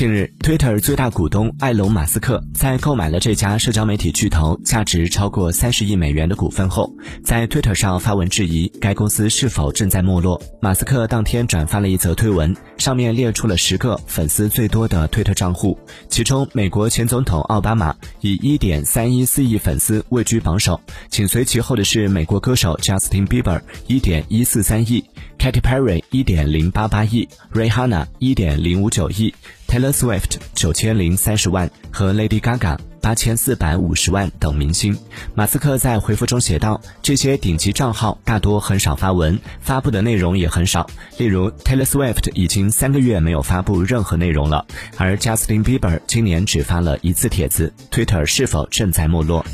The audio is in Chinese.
近日 Twitter 最大股东埃隆·马斯克在购买了这家社交媒体巨头价值超过30亿美元的股份后，在 Twitter 上发文质疑该公司是否正在没落。马斯克当天转发了一则推文，上面列出了10个粉丝最多的 Twitter 账户，其中美国前总统奥巴马以 1.314 亿粉丝位居榜首，紧随其后的是美国歌手 Justin Bieber 1.143 亿， Katy Perry 1.088 亿， Rihanna 1.059 亿， Taylor Swift 9030万和 Lady Gaga 8450万等明星。马斯克在回复中写道，这些顶级账号大多很少发文，发布的内容也很少，例如 Taylor Swift 已经3个月没有发布任何内容了，而 Justin Bieber 今年只发了一次帖子。Twitter 是否正在没落？